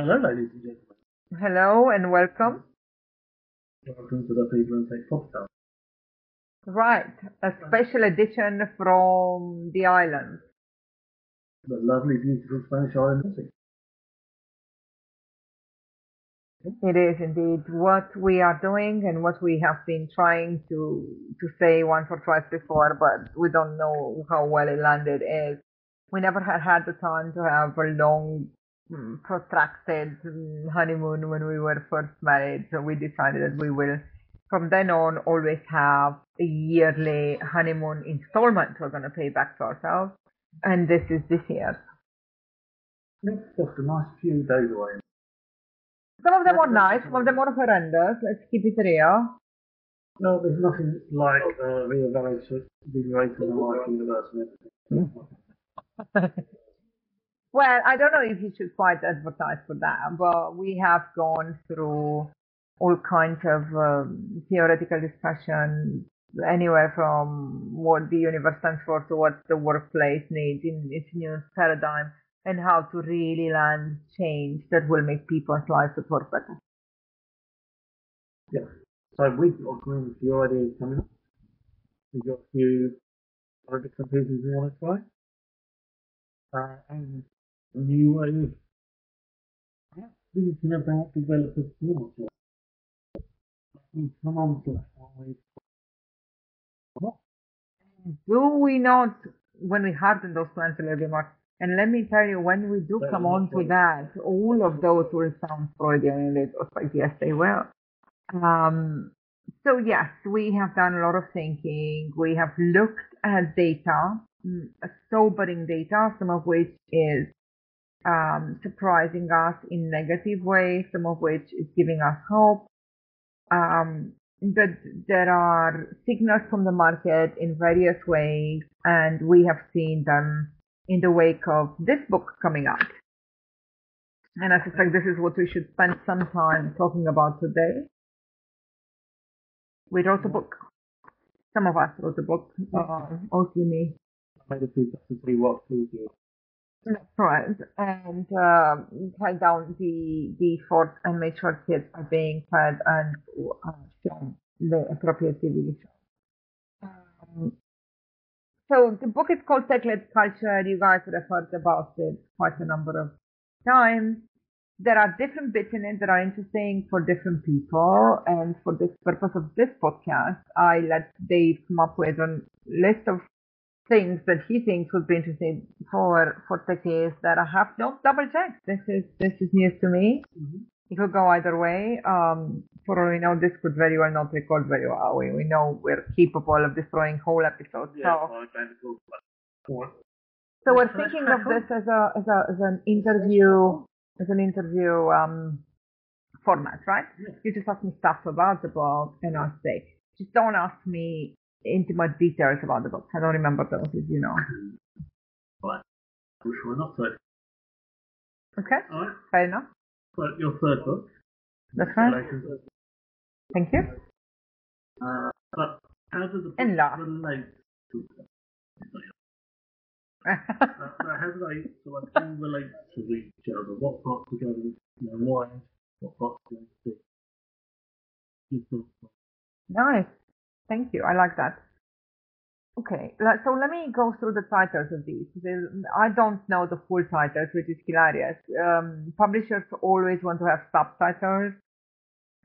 Hello, ladies and gentlemen. Hello and welcome. Welcome to the Paperon Podcast. Right, a special edition from the islands. The lovely, beautiful Spanish island. It is indeed what we are doing and what we have been trying to say once or twice before, but we don't know how well it landed. Is we never had the time to have a long, protracted honeymoon when we were first married, so we decided that we will, from then on, always have a yearly honeymoon installment we're going to pay back to ourselves, and this is this year. It's just a nice few days away. Some of them are nice, some of them are horrendous. Let's keep it real. No, there's nothing like real marriage being raised in the life universe and everything. Well, I don't know if you should quite advertise for that, but we have gone through all kinds of theoretical discussions, anywhere from what the universe stands for to what the workplace needs in its new paradigm, and how to really land change that will make people's lives at work better. Yeah. So we've got a few ideas coming up. We've got a few other different pieces we want to try. And a new way of thinking about developer skills. We'll come on to that one way. Do we not, when we harden those plans a little bit more, and let me tell you, when we do come on to that, all of those will sound Freudian, and it was like, yes, they will. So yes, we have done a lot of thinking. We have looked at data, sobering data, some of which is surprising us in negative ways, some of which is giving us hope. That there are signals from the market in various ways, and we have seen them in the wake of this book coming out. And I suspect this is what we should spend some time talking about today. We wrote a book. Some of us wrote a book. Mostly me. I made a few pretty well through you. That's right. And tie down the fort and make sure kids are being fed and shown the appropriate TV show. So the book is called Tech-Led Culture. You guys have heard about it quite a number of times. There are different bits in it that are interesting for different people. And for the purpose of this podcast, I let Dave come up with a list of things that he thinks would be interesting for techies that I have not double-checked. This is news to me. Mm-hmm. It could go either way. For all we know, this could very well not record very well. We know we're capable of destroying whole episodes. Yeah, so we're thinking of this as an interview format, right? Yeah. You just ask me stuff about the book, and I'll say, just don't ask me intimate details about the book. I don't remember those, as you know. Right. I'm sure not so. Okay. All right. Fair enough. Well, your third book. That's right. Thank you. But how does the book relate to that? How do they relate to each other? What parts are going to be aligned? What parts are going to be? Nice. Thank you. I like that. Okay, so let me go through the titles of these. I don't know the full titles, which is hilarious. Publishers always want to have subtitles,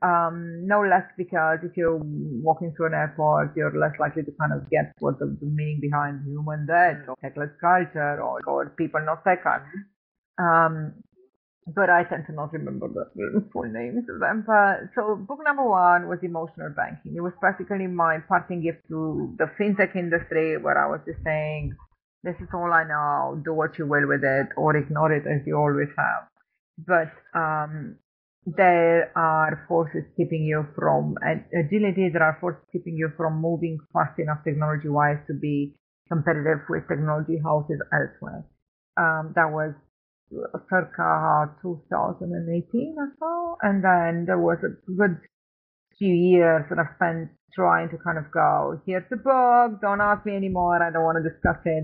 no less because if you're walking through an airport, you're less likely to kind of get what the meaning behind human debt or techless culture or people not tech. But I tend to not remember the full names of them. So book number one was Emotional Banking. It was practically my parting gift to the FinTech industry, where I was just saying, this is all I know, do what you will with it, or ignore it as you always have. But there are forces keeping you from agility. There are forces keeping you from moving fast enough technology-wise to be competitive with technology houses elsewhere. That was circa 2018 or so, and then there was a good few years that I spent trying to kind of go, here's the book, don't ask me anymore, I don't want to discuss it,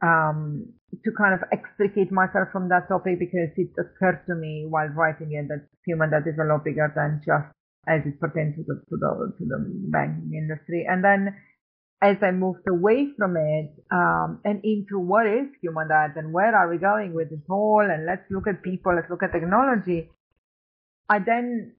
to kind of extricate myself from that topic, because it occurred to me while writing it that human data is a lot bigger than just as it pertains to the banking industry. And then as I moved away from it and into what is human data and where are we going with this whole, and let's look at people, let's look at technology, I then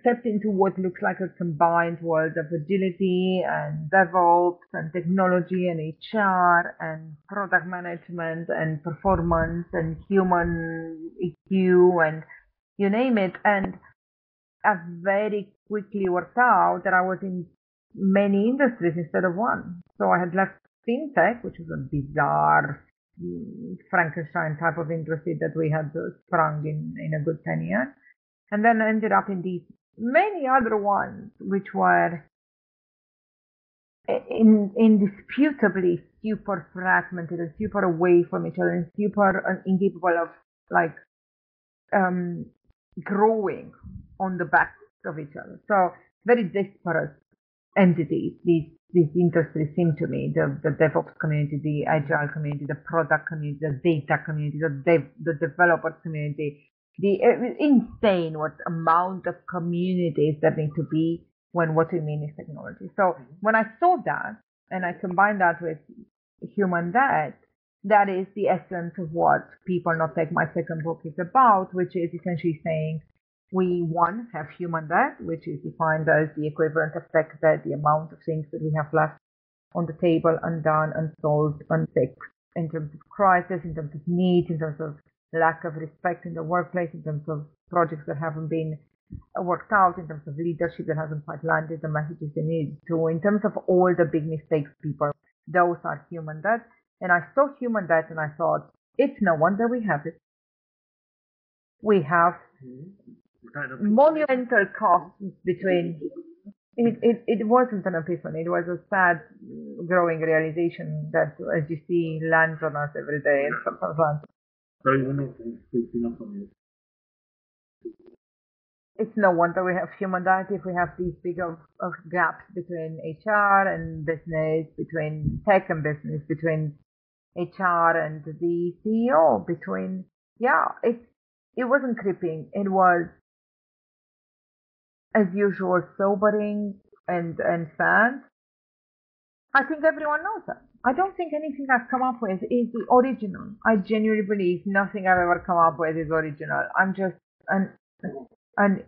stepped into what looks like a combined world of agility and DevOps and technology and HR and product management and performance and human EQ and you name it. And I very quickly worked out that I was in many industries instead of one. So I had left FinTech, which is a bizarre Frankenstein type of industry that we had sprung in a good 10 years. And then ended up in these many other ones, which were indisputably super fragmented and super away from each other and super incapable of growing on the backs of each other. So very disparate entities, these industries seem to me, the DevOps community, the Agile community, the product community, the data community, the developer community. Insane what amount of communities that need to be when what we mean is technology. So when I saw that and I combined that with human debt, that is the essence of what People Not Tech, my second book, is about, which is essentially saying we, one, have human debt, which is defined as the equivalent of tech debt, the amount of things that we have left on the table, undone, unsolved, unfixed, in terms of crisis, in terms of needs, in terms of lack of respect in the workplace, in terms of projects that haven't been worked out, in terms of leadership that hasn't quite landed the messages they need to, in terms of all the big mistakes people, those are human debt. And I saw human debt and I thought, it's no wonder we have it. We have monumental costs between... It wasn't an epiphany. It was a sad, growing realization that, as you see, lands on us every day and sometimes lands. It's no wonder we have human debt if we have these big of gaps between HR and business, between tech and business, between HR and the CEO, between it wasn't creeping. It was, as usual, sobering and sad. I think everyone knows that. I don't think anything I've come up with is the original. I genuinely believe nothing I've ever come up with is original. I'm just a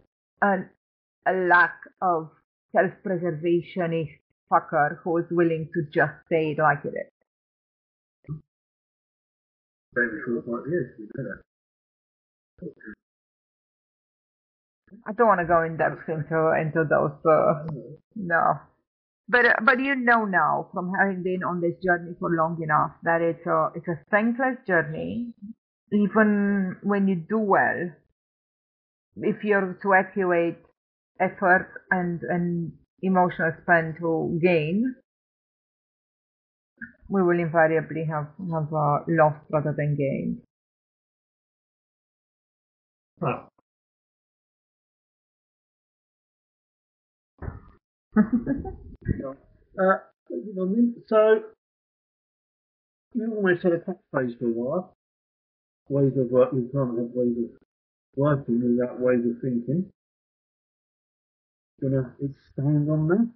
lack of self-preservationist fucker who is willing to just say it like it is. I don't want to go in depth into those. No. But you know now, from having been on this journey for long enough, that it's a thankless journey. Even when you do well, if you're to equate effort and emotional spend to gain, we will invariably have lost rather than gained. Wow. So you almost had a tech phase for a while. Ways of working, you can't have ways of working without ways of thinking. Gonna expand on that?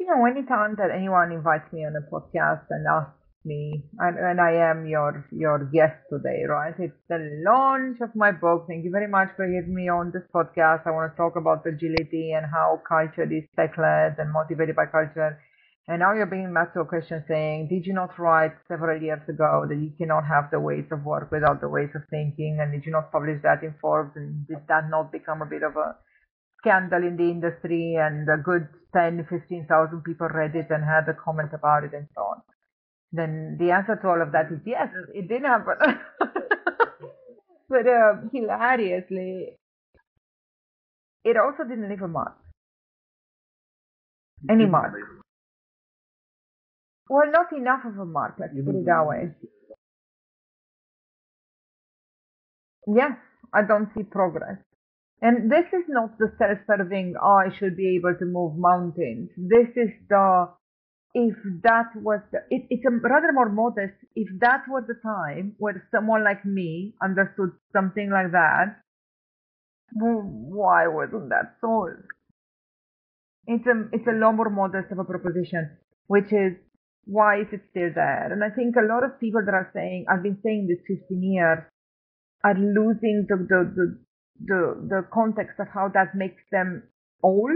You know, anytime that anyone invites me on a podcast and asks me, and I am your guest today, right? It's the launch of my book. Thank you very much for having me on this podcast. I want to talk about agility and how culture is tech-led and motivated by culture. And now you're being asked a question saying, did you not write several years ago that you cannot have the ways of work without the ways of thinking? And did you not publish that in Forbes? And did that not become a bit of a scandal in the industry? And a good 10, 15,000 people read it and had a comment about it and so on. Then the answer to all of that is yes, it did happen. But hilariously, it also didn't leave a mark. Any mark. Well, not enough of a mark, let's put it that way. Yes, I don't see progress. And this is not the self-serving, I should be able to move mountains. This is the if that was it's a rather more modest. If that was the time where someone like me understood something like that, well, why wasn't that sold? It's a lot more modest of a proposition, which is why is it still there? And I think a lot of people that are saying, I've been saying this 15 years, are losing the context of how that makes them old,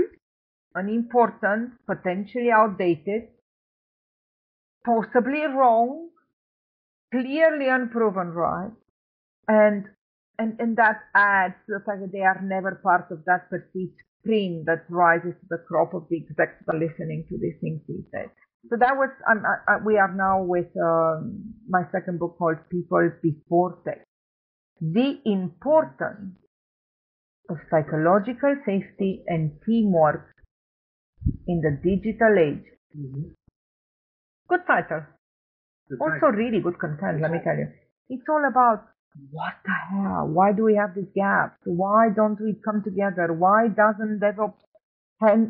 unimportant, potentially outdated, possibly wrong, clearly unproven right, and that adds to the fact that they are never part of that perceived stream that rises to the crop of the execs that are listening to these things these days. So that was we are now with my second book called People Before Tech: The Importance of Psychological Safety and Teamwork in the Digital Age. Mm-hmm. Good title. Also really good content, let me tell you. It's all about what the hell? Why do we have these gaps? Why don't we come together? Why doesn't DevOps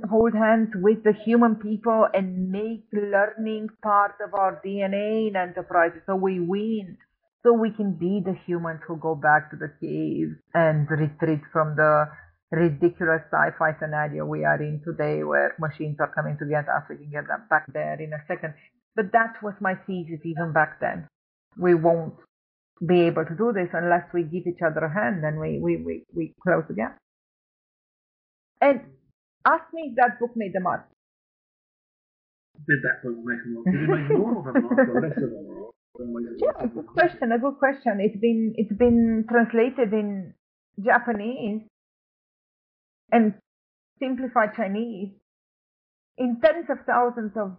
hold hands with the human people and make learning part of our DNA in enterprises so we win? So we can be the humans who go back to the caves and retreat from the ridiculous sci-fi scenario we are in today where machines are coming to get us. We can get them back there in a second. But that was my thesis even back then. We won't be able to do this unless we give each other a hand and we close the gap. And ask me if that book made the mark. Did that book make a mark? Did it make more of a mark or less of a mark? Yeah, a good question. It's been translated in Japanese and simplified Chinese in tens of thousands of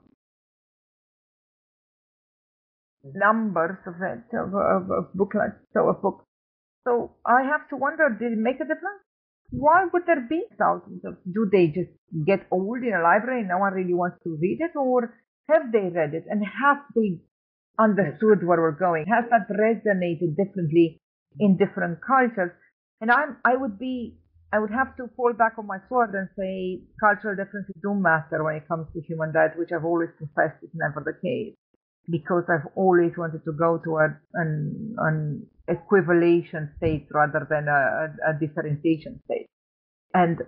numbers of booklets, a book. So I have to wonder, did it make a difference? Why would there be thousands of? Do they just get old in a library and no one really wants to read it, or have they read it and have they understood where we're going? Has that resonated differently in different cultures? And I would have to fall back on my sword and say cultural differences do matter when it comes to human rights, which I've always professed is never the case, because I've always wanted to go towards an equivalation state rather than a differentiation state. And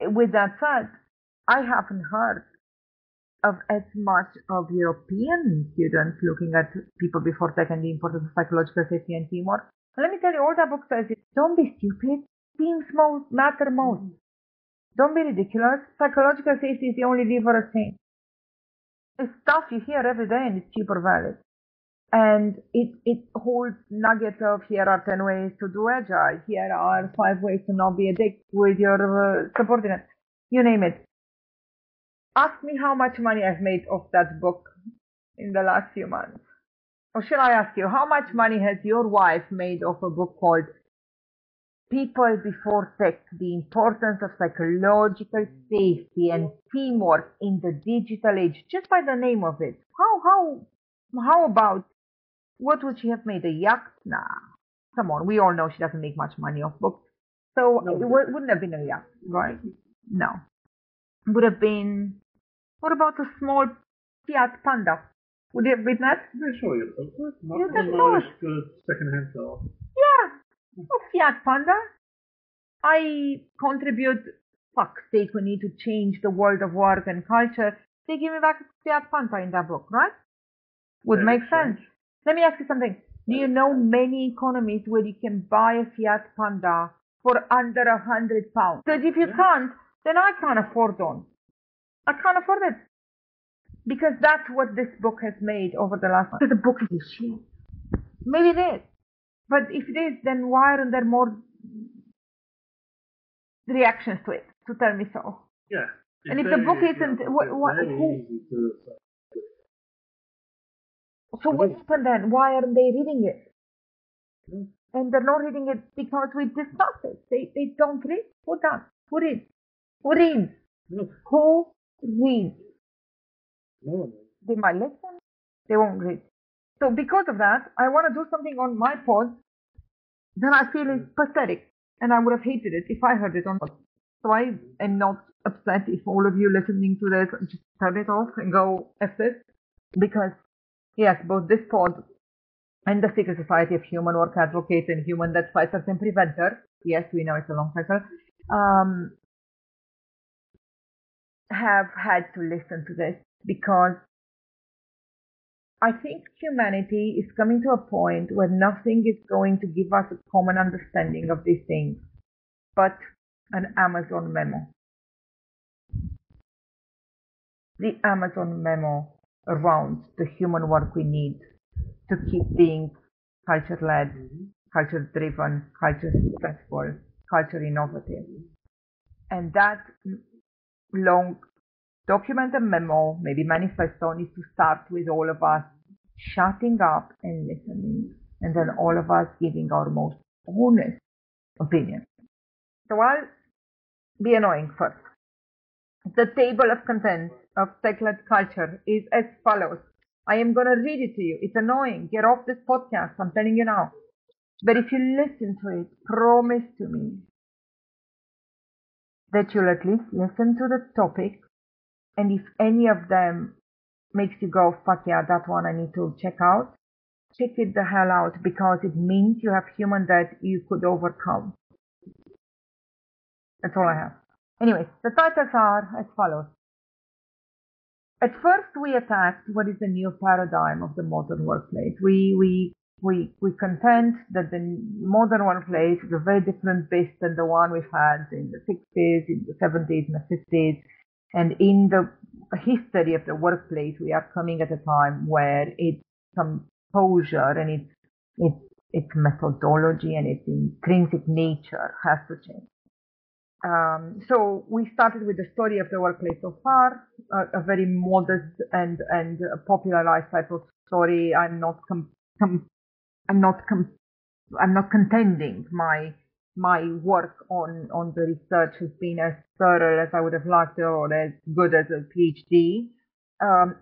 with that said, I haven't heard of as much of European students looking at People Before Tech and the importance of psychological safety and teamwork. Let me tell you, all that book says is, don't be stupid. Teams matter most. Don't be ridiculous. Psychological safety is the only lever of change. It's stuff you hear every day and it's cheaper valid. And it holds nuggets of, here are 10 ways to do agile. Here are 5 ways to not be a dick with your subordinates. You name it. Ask me how much money I've made off that book in the last few months. Or should I ask you, how much money has your wife made off a book called People Before Tech, The Importance of Psychological Safety and Teamwork in the Digital Age, just by the name of it? How about, what would she have made, a yacht? Nah, come on, we all know she doesn't make much money off books. So no, it wouldn't have been a yacht, right? No. Would have been, what about a small Fiat Panda? Would it have been that? Yeah, sure. That's the second-hand car. Yeah, a Fiat Panda. I contribute, fuck's sake, we need to change the world of work and culture. They give me back a Fiat Panda in that book, right? Would make sense. Let me ask you something. Do you know many economies where you can buy a Fiat Panda for under £100? Because if you can't, then I can't afford one. I can't afford it. Because that's what this book has made over the last month. Because the book is a shit. Maybe it is. But if it is, then why aren't there more reactions to it to tell me so? Yeah. And if the book isn't... So what happened then? Why aren't they reading it? And they're not reading it because we discuss it. They don't read. Who does? Who reads? Who reads? No. Who reads? No. They might listen, they won't read. So because of that, I want to do something on my pod that I feel is pathetic, and I would have hated it if I heard it on pod. So I am not upset if all of you listening to this just turn it off and go F this, because yes, both this pod and the Secret Society of Human Work Advocates and Human Death Fighters and Preventers, yes, we know it's a long cycle, have had to listen to this, because I think humanity is coming to a point where nothing is going to give us a common understanding of these things, but an Amazon memo. The Amazon memo around the human work we need to keep being culture-led, culture-driven, culture-successful, culture-innovative. And that long document and memo, maybe manifesto, needs to start with all of us shutting up and listening, and then all of us giving our most honest opinion. So I'll be annoying first. The table of contents of Tech-Led Culture is as follows. I am going to read it to you. It's annoying. Get off this podcast. I'm telling you now. But if you listen to it, promise to me that you'll at least listen to the topic. And if any of them makes you go, fuck yeah, that one I need to check out, check it the hell out, because it means you have human that you could overcome. That's all I have. Anyways, the titles are as follows. At first, we attacked what is the new paradigm of the modern workplace. We contend that the modern workplace is a very different beast than the one we've had in the 60s, in the 70s, in the 50s. And in the history of the workplace, we are coming at a time where its composure and its methodology and its intrinsic nature has to change. So we started with the story of the workplace so far, a very modest and popularized type of story. I'm not contending my work on the research has been as thorough as I would have liked it, or as good as a PhD.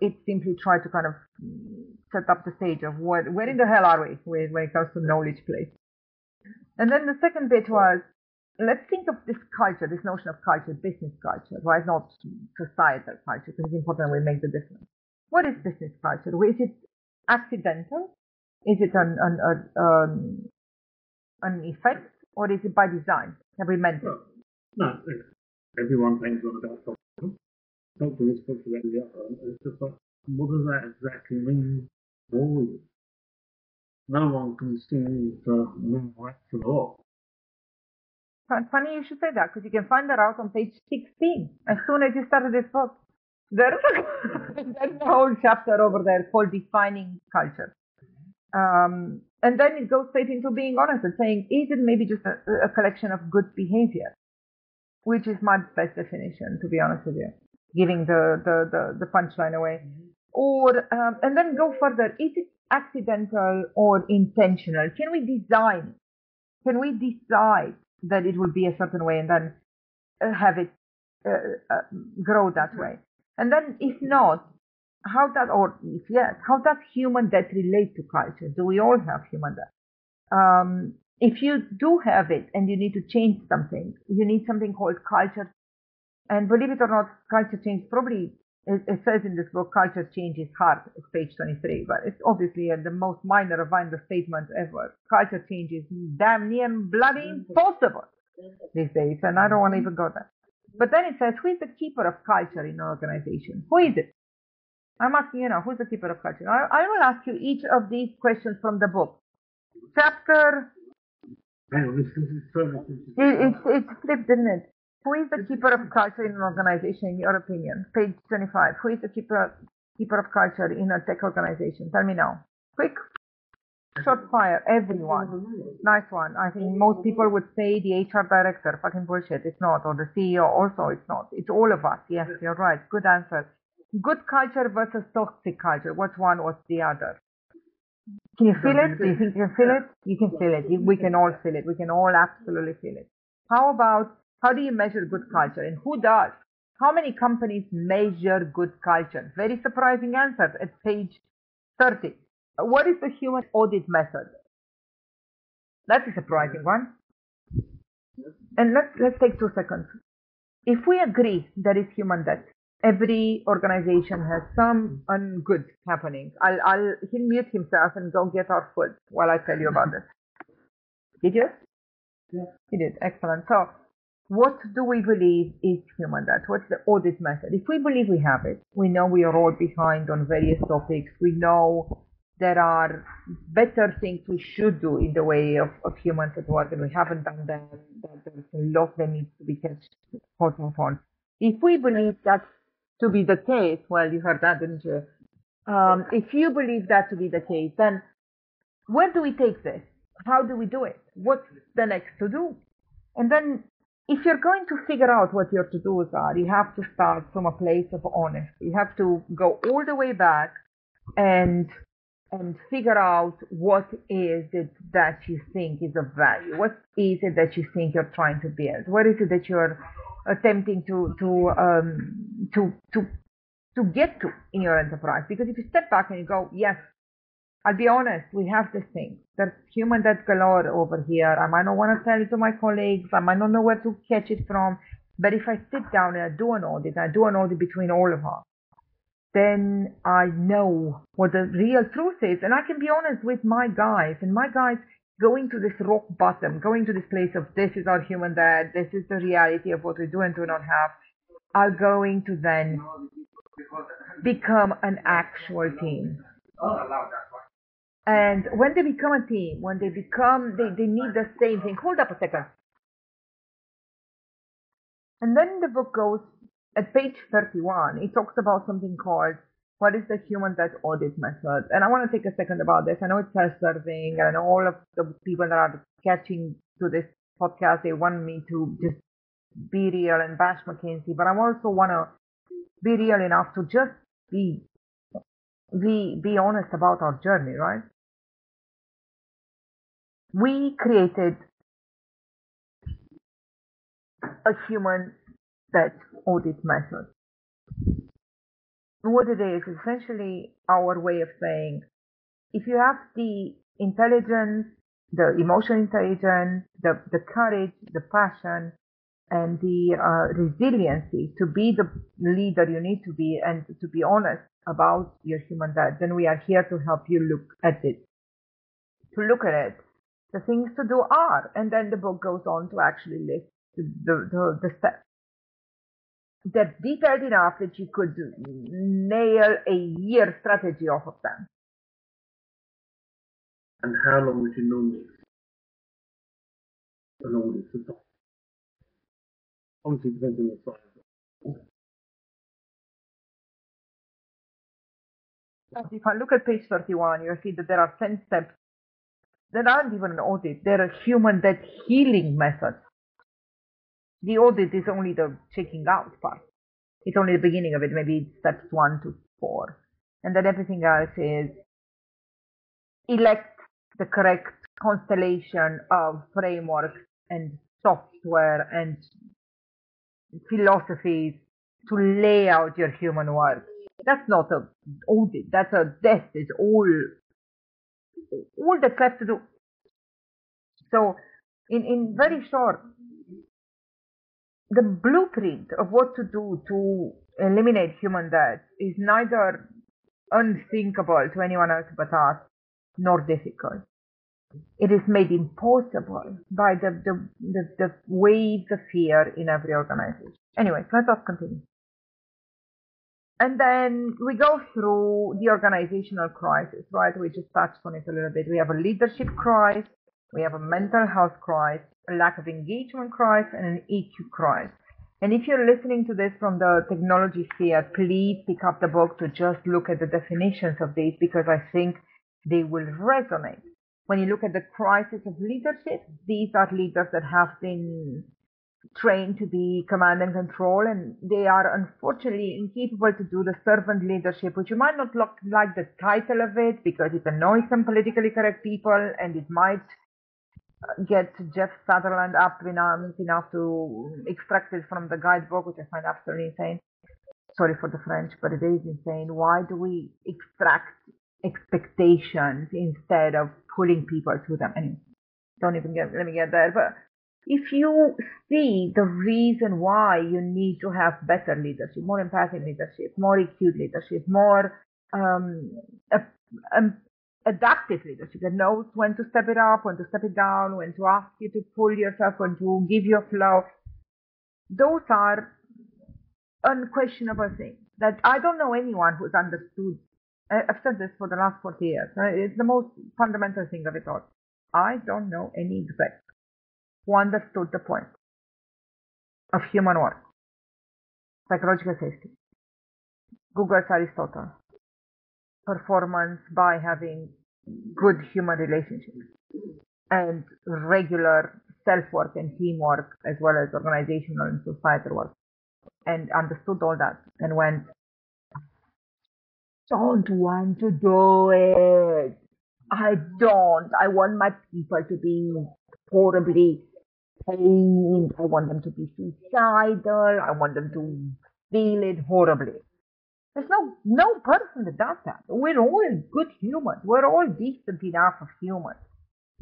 It simply tried to kind of set up the stage of where in the hell are we when it comes to knowledge place. And then the second bit was, let's think of this culture, this notion of culture, business culture, right? Not societal culture, because it's important we make the difference. What is business culture? Is it accidental? Is it an effect? Or is it by design? Have we meant it? No, everyone thinks on about culture. Culture is culture and the other. It's just like, what does that exactly mean for you? No one can seem to know what at all. Funny you should say that, because you can find that out on page 16. As soon as you started this book, there's a whole chapter over there called Defining Culture. And then it goes straight into being honest and saying, is it maybe just a collection of good behavior? Which is my best definition, to be honest with you, giving the punchline away. Or and then go further. Is it accidental or intentional? Can we design? Can we decide that it will be a certain way and then have it grow that way? And then if not, how does human debt relate to culture? Do we all have human debt? If you do have it and you need to change something, you need something called culture. And believe it or not, culture change probably, it says in this book, culture change is hard, page 23, but it's obviously the most minor of minor statement ever. Culture change is damn near bloody impossible these days, and I don't want to even go there. But then it says, who is the keeper of culture in an organization? Who is it? I'm asking you now, who's the keeper of culture? I will ask you each of these questions from the book. Chapter... It's flipped, isn't it? Who is the keeper of culture in an organization, in your opinion? Page 25. Who is the keeper of culture in a tech organization? Tell me now. Quick. Short fire. Everyone. Nice one. I think most people would say the HR director. Fucking bullshit. It's not. Or the CEO. Also, it's not. It's all of us. Yes, you're right. Good answer. Good culture versus toxic culture. What's one? What's the other? Can you feel it? Do you think you can feel it? You can feel it. We can all feel it. We can all absolutely feel it. How do you measure good culture? And who does? How many companies measure good culture? Very surprising answer at page 30. What is the human audit method? That's a surprising one. And let's take 2 seconds. If we agree there is human debt, every organization has some ungood happening. He'll mute himself and go get our food while I tell you about this. Did you? Yeah. He did. Excellent. So what do we believe is human debt? What's the audit method? If we believe we have it, we know we are all behind on various topics. We know there are better things we should do in the way of humans at work, and we haven't done that. There's a lot that needs to be caught up on. If we believe that to be the case, well, you heard that, didn't you? If you believe that to be the case, then where do we take this? How do we do it? What's the next to do? And then if you're going to figure out what your to-dos are, you have to start from a place of honesty. You have to go all the way back and figure out what is it that you think is of value. What is it that you think you're trying to build? What is it that you're attempting to get to in your enterprise? Because if you step back and you go, yes, I'll be honest, we have this thing. There's human debt galore over here. I might not want to tell it to my colleagues. I might not know where to catch it from. But if I sit down and I do an audit between all of us, then I know what the real truth is. And I can be honest with my guys. And my guys going to this rock bottom, going to this place of this is our human debt, this is the reality of what we do and do not have, are going to then become an actual team. And when they become a team, when they become, they need the same thing. Hold up a second. And then the book goes, at page 31, it talks about something called, what is the human debt audit method? And I want to take a second about this. I know it's self-serving, and all of the people that are catching to this podcast, they want me to just be real and bash McKinsey, but I also want to be real enough to just be honest about our journey, right? We created a human debt audit method. What it is essentially our way of saying, if you have the intelligence, the emotional intelligence, the courage, the passion, and the resiliency to be the leader you need to be and to be honest about your human debt, then we are here to help you look at it. To look at it, the things to do are, and then the book goes on to actually list the steps. They're detailed enough that you could nail a year strategy off of them. And how long would you normally an audit to stop? Obviously, it depends on the size. But if I look at page 31, you'll see that there are 10 steps that aren't even an audit. They're a human debt healing method. The audit is only the checking out part. It's only the beginning of it. Maybe it's steps 1 to 4. And then everything else is elect the correct constellation of frameworks and software and philosophies to lay out your human work. That's not an audit. That's a test. It's all that's left to do. So in very short, the blueprint of what to do to eliminate human debt is neither unthinkable to anyone else but us, nor difficult. It is made impossible by the waves of fear in every organization. Anyway, let us continue. And then we go through the organizational crisis, right? We just touched on it a little bit. We have a leadership crisis. We have a mental health crisis, a lack of engagement crisis, and an EQ crisis. And if you're listening to this from the technology sphere, please pick up the book to just look at the definitions of these, because I think they will resonate. When you look at the crisis of leadership, these are leaders that have been trained to be command and control, and they are unfortunately incapable to do the servant leadership, which you might not like the title of it because it annoys some politically correct people, and it might get Jeff Sutherland up in arms enough to extract it from the guidebook, which I find absolutely insane. Sorry for the French, but it is insane. Why do we extract expectations instead of pulling people through them? Anyway, let me get there. But if you see the reason why you need to have better leadership, more empathic leadership, more EQ leadership, more adaptive leadership that knows when to step it up, when to step it down, when to ask you to pull yourself, when to give your flow, those are unquestionable things that I don't know anyone who's understood. I've said this for the last 40 years. It's the most fundamental thing of it all. I don't know any exec who understood the point of human work, psychological safety, Google's Aristotle, performance by having good human relationships, and regular self-work and teamwork, as well as organizational and societal work, and understood all that and went, don't want to do it. I want my people to be horribly pained. I want them to be suicidal. I want them to feel it horribly. There's no person that does that. We're all good humans. We're all decent enough of humans.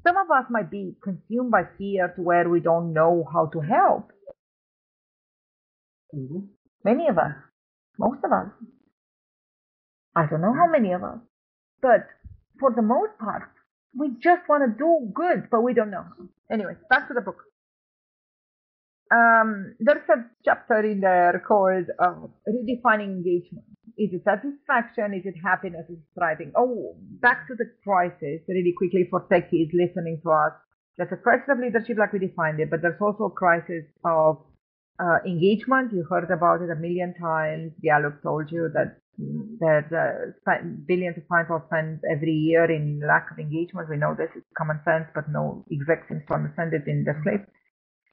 Some of us might be consumed by fear to where we don't know how to help. Mm-hmm. Many of us. Most of us. I don't know how many of us. But for the most part, we just want to do good, but we don't know. Anyway, back to the book. There's a chapter in there called Redefining Engagement. Is it satisfaction? Is it happiness? Is it thriving? Oh, back to the crisis really quickly for techies listening to us. There's a crisis of leadership like we defined it, but there's also a crisis of engagement. You heard about it a million times. Gallup told you that there's billions of time for spent every year in lack of engagement. We know this is common sense, but no exec seems to understand it in the slip.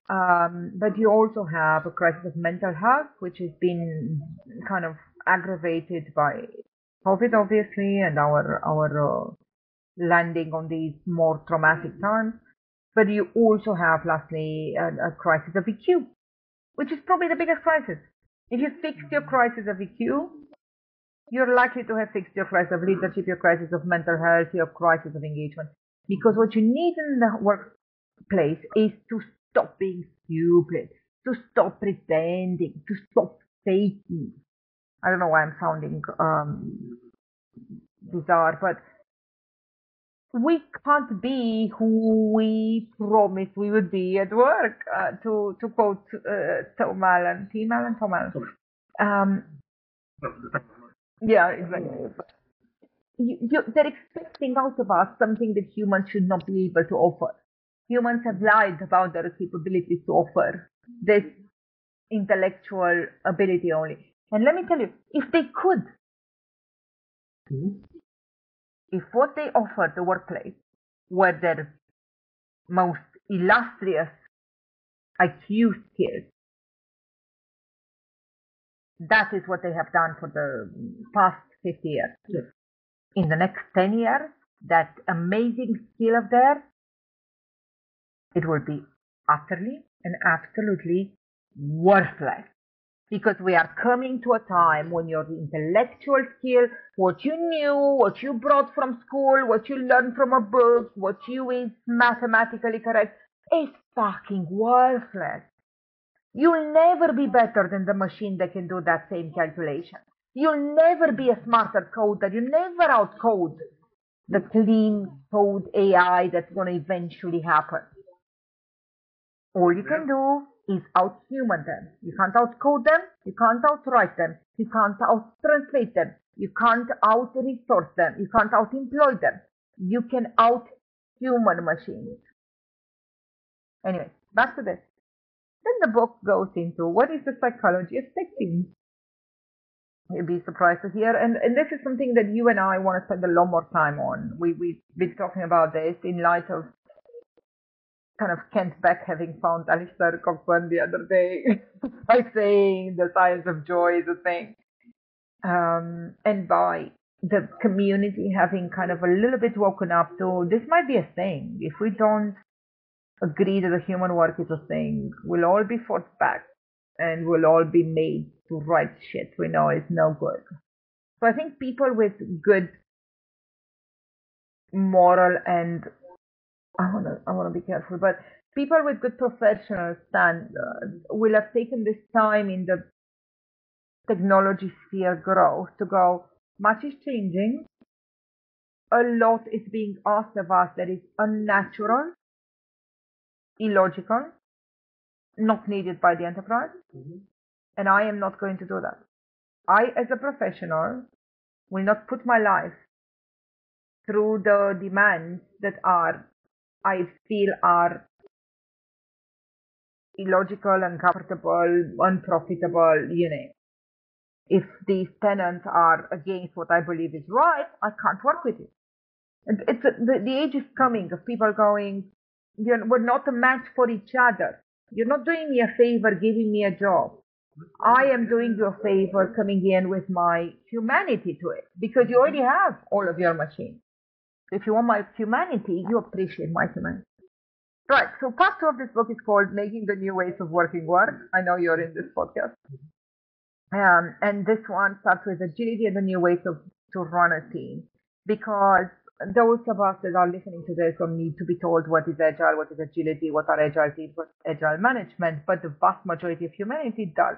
But you also have a crisis of mental health, which has been kind of aggravated by COVID, obviously, and our landing on these more traumatic times. But you also have, lastly, a crisis of EQ, which is probably the biggest crisis. If you fix your crisis of EQ, you're likely to have fixed your crisis of leadership, your crisis of mental health, your crisis of engagement. Because what you need in the workplace is to stop being stupid, to stop pretending, to stop faking. I don't know why I'm sounding bizarre, but we can't be who we promised we would be at work, to quote Tom Allen. Tim Allen? Tom Allen. Yeah, exactly. They're expecting out of us something that humans should not be able to offer. Humans have lied about their capabilities to offer this intellectual ability only. And let me tell you, if they could, if what they offer the workplace were their most illustrious IQ skills, that is what they have done for the past 50 years. Yes. In the next 10 years, that amazing skill of theirs, it will be utterly and absolutely worthless. Because we are coming to a time when your intellectual skill, what you knew, what you brought from school, what you learned from a book, what you is mathematically correct, is fucking worthless. You'll never be better than the machine that can do that same calculation. You'll never be a smarter coder. You never outcode the clean code AI that's going to eventually happen. All you can do is out-human them. You can't out-code them. You can't out-write them. You can't out-translate them. You can't out-resource them. You can't out-employ them. You can out-human machines. Anyway, back to this. Then the book goes into what is the psychology of tech teams. You'll be surprised to hear. And this is something that you and I want to spend a lot more time on. We've been talking about this in light of kind of Kent Beck having found Alistair Cockburn the other day by saying the science of joy is a thing. And by the community having kind of a little bit woken up to this might be a thing. If we don't agree that the human work is a thing, we'll all be forced back and we'll all be made to write shit we know is no good. So I think people with good moral and I want to be careful, but people with good professional standards will have taken this time in the technology sphere growth to go, much is changing. A lot is being asked of us that is unnatural, illogical, not needed by the enterprise. Mm-hmm. And I am not going to do that. I, as a professional, will not put my life through the demands that I feel are illogical, uncomfortable, unprofitable, you know. If these tenants are against what I believe is right, I can't work with it. The age is coming of people going, we're not a match for each other. You're not doing me a favor giving me a job. I am doing you a favor coming in with my humanity to it, because you already have all of your machines. If you want my humanity, you appreciate my humanity. Right, so part two of this book is called Making the New Ways of Working Work. I know you're in this podcast. And this one starts with agility and the new ways to run a team, because those of us that are listening to this don't need to be told what is agile, what is agility, what are agile teams, what is agile management, but the vast majority of humanity does.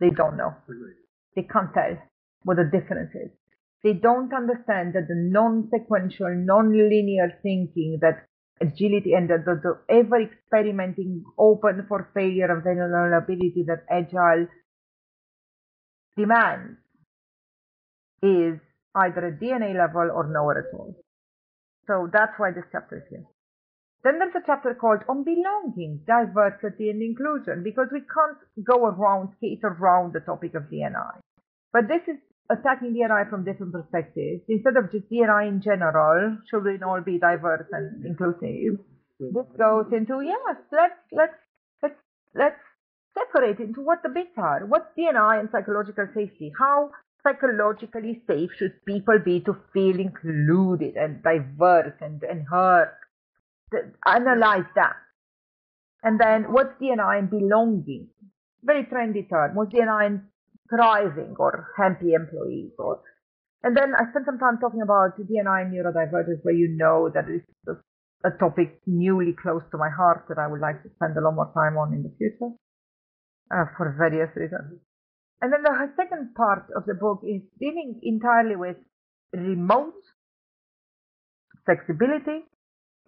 They don't know. They can't tell what the difference is. They don't understand that the non-sequential, non-linear thinking, that agility and the ever experimenting, open for failure of vulnerability that agile demands is either at DNA level or nowhere at all. So that's why this chapter is here. Then there's a chapter called On Belonging, Diversity and Inclusion, because we can't go around, skate around the topic of D&I. But this is attacking D&I from different perspectives. Instead of just D&I in general, should we all be diverse and inclusive? This goes into, yes, let's separate into what the bits are. What's D&I and psychological safety? How psychologically safe should people be to feel included and diverse and heard? Analyze that. And then what's D&I and belonging? Very trendy term. What's D&I and thriving or happy employees? And then I spent some time talking about D&I and neurodivergence, where you know that it's a topic newly close to my heart that I would like to spend a lot more time on in the future for various reasons. And then the second part of the book is dealing entirely with remote, flexibility,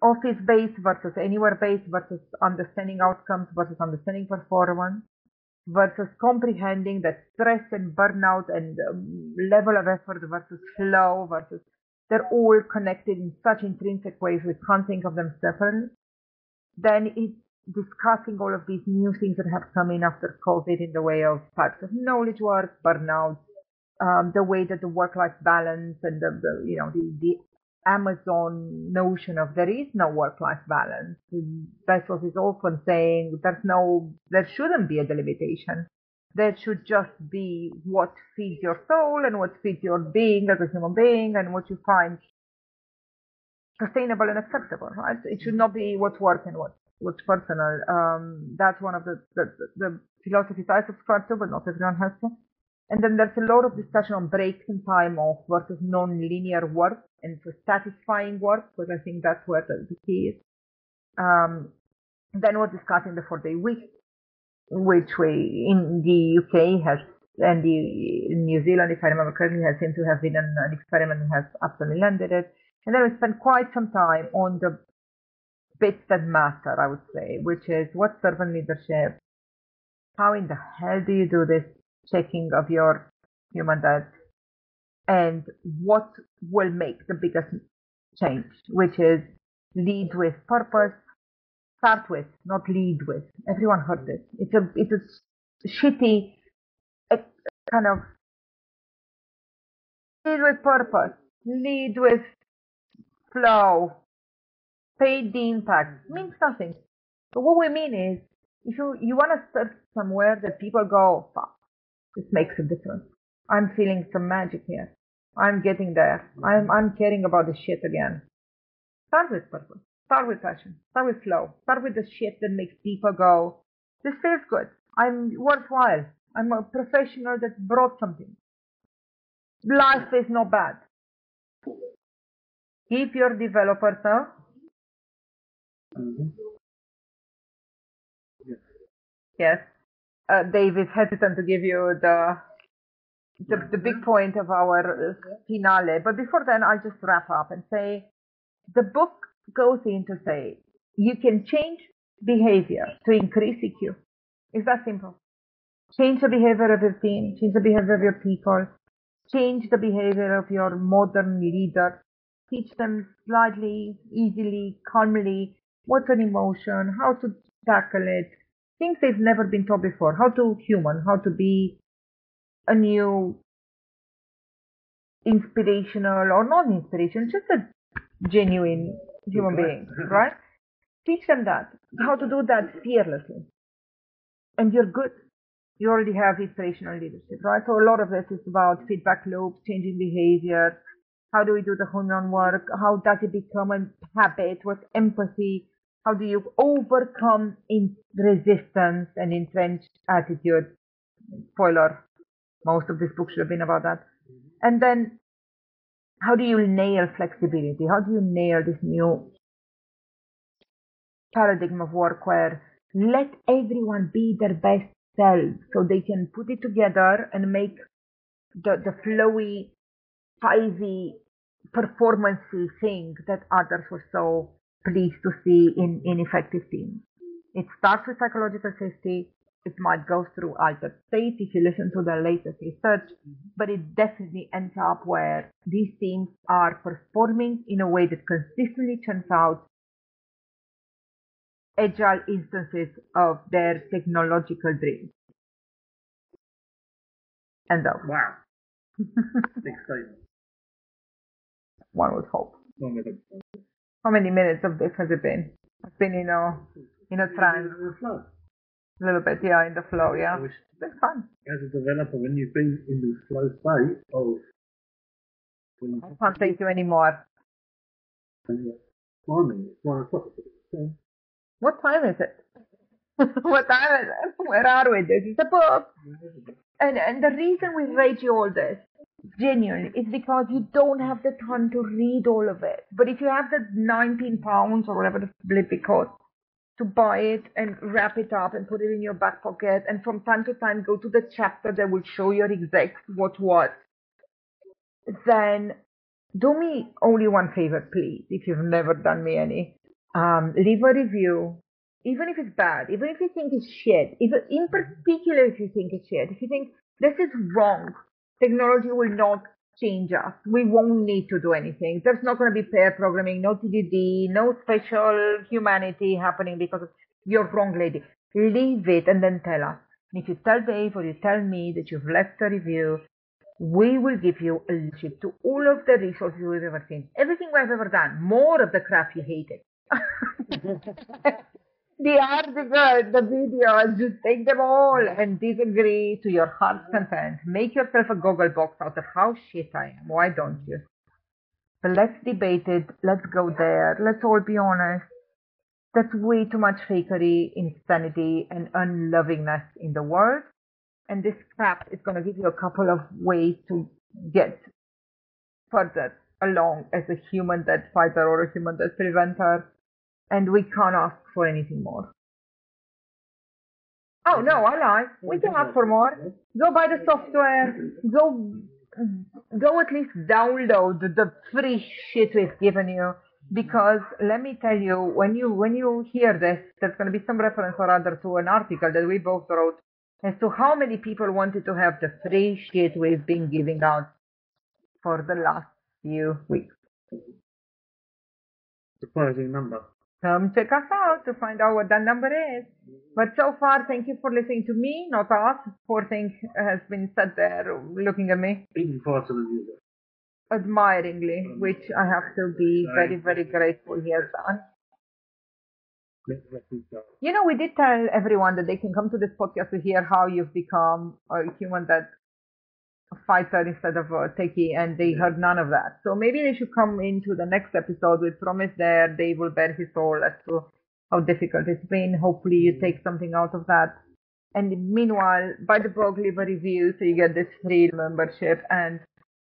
office-based versus anywhere-based versus understanding outcomes versus understanding performance, versus comprehending that stress and burnout and level of effort versus flow versus, they're all connected in such intrinsic ways we can't think of them separately. Then it's discussing all of these new things that have come in after COVID in the way of types of knowledge work, burnout, the way that the work-life balance and the Amazon notion of there is no work-life balance. Bezos is often saying there shouldn't be a delimitation. There should just be what feeds your soul and what feeds your being as a human being and what you find sustainable and acceptable, right? It should not be what's work and what's personal. That's one of the philosophies I subscribe to, but not everyone has to. And then there's a lot of discussion on breaks and time off versus non-linear work and for satisfying work, because I think that's where the key is. Then we're discussing the 4-day week, which we in the UK has, and in New Zealand, if I remember correctly, has seemed to have been an experiment and has absolutely landed it. And then we spent quite some time on the bits that matter, I would say, which is what's servant leadership, how in the hell do you do this checking of your human debt, and what will make the biggest change, which is lead with purpose, start with, not lead with. Everyone heard this. It's a shitty kind of lead with purpose, lead with flow, pay the impact. It means nothing. But what we mean is, if you want to start somewhere that people go, fuck, this makes a difference. I'm feeling some magic here. I'm getting there. I'm caring about the shit again. Start with purpose. Start with passion. Start with flow. Start with the shit that makes people go, this feels good. I'm worthwhile. I'm a professional that brought something. Life is not bad. Keep your developers Mm-hmm. Yes. Yes. Dave is hesitant to give you the big point of our finale. But before then, I'll just wrap up and say the book goes in to say you can change behavior to increase EQ. It's that simple. Change the behavior of your team, change the behavior of your people, change the behavior of your modern leader. Teach them slightly, easily, calmly, what's an emotion, how to tackle it, things they've never been taught before, how to human, how to be a new inspirational or non-inspirational, just a genuine human being, right? Teach them that, how to do that fearlessly. And you're good. You already have inspirational leadership, right? So a lot of this is about feedback loops, changing behavior. How do we do the human work? How does it become a habit? What's empathy? How do you overcome resistance and entrenched attitude? Spoiler, most of this book should have been about that. And then how do you nail flexibility? How do you nail this new paradigm of work where let everyone be their best self so they can put it together and make the flowy, spicy, performance-y thing that others were so pleased to see in effective teams. It starts with psychological safety. It might go through altered state if you listen to the latest research, but it definitely ends up where these teams are performing in a way that consistently turns out agile instances of their technological dreams. End up. Wow. Big statement. One would hope. How many minutes of this has it been? I've been in a trance. A little bit, yeah, in the flow, yeah. It's been fun. As a developer, when you've been in the flow state of... I can't take you anymore. It's 1 o'clock. What time is it? What time is it? Where are we? This is the book. And the reason we rate you all this, genuinely, is because you don't have the time to read all of it. But if you have the £19 or whatever the blip costs to buy it and wrap it up and put it in your back pocket and from time to time go to the chapter that will show your exact what, then do me only one favor, please, if you've never done me any. Leave a review. Even if it's bad, even if you think it's shit, in particular if you think it's shit, if you think this is wrong, technology will not change us. We won't need to do anything. There's not going to be pair programming, no TDD, no special humanity happening because you're wrong, lady. Leave it and then tell us. And if you tell Dave or you tell me that you've left a review, we will give you a link to all of the resources we've ever seen. Everything we've ever done, more of the crap you hated. The article, the videos, just take them all and disagree to your heart's content. Make yourself a Google box out of how shit I am. Why don't you? But let's debate it. Let's go there. Let's all be honest. That's way too much fakery, insanity, and unlovingness in the world. And this crap is going to give you a couple of ways to get further along as a human debt fighter or a human debt preventer. And we can't ask for anything more. Oh, no, I lie. We can ask for more. Go buy the software. Go at least download the free shit we've given you. Because let me tell you, when you hear this, there's going to be some reference or other to an article that we both wrote as to how many people wanted to have the free shit we've been giving out for the last few weeks. Surprising number. Come check us out to find out what that number is. But so far, thank you for listening to me, not us. Poor thing has been sat there looking at me. Admiringly, which I have to be very, very grateful he has done. You know, we did tell everyone that they can come to this podcast to hear how you've become a human that fighter instead of a techie, and they heard none of that. So maybe they should come into the next episode with promise there. They will bear his soul as to how difficult it's been. Hopefully you take something out of that. And meanwhile, buy the book, leave a review so you get this free membership and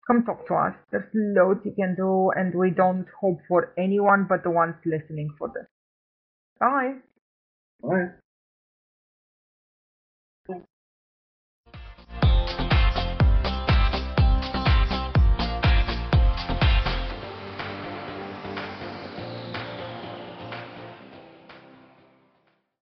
come talk to us. There's loads you can do, and we don't hope for anyone but the ones listening for this. Bye. Bye.